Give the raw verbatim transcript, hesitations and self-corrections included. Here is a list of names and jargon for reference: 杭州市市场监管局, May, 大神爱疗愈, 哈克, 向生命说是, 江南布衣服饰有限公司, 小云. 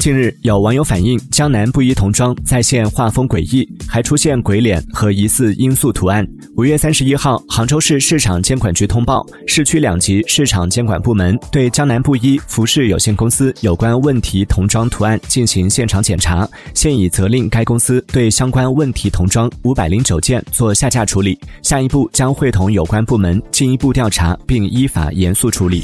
近日，有网友反映，江南布衣童装再现画风诡异，还出现鬼脸和疑似罂粟图案。五月三十一号，杭州市市场监管局通报，市区两级市场监管部门对江南布衣服饰有限公司有关问题童装图案进行现场检查，现已责令该公司对相关问题童装五百零九件做下架处理，下一步将会同有关部门进一步调查并依法严肃处理。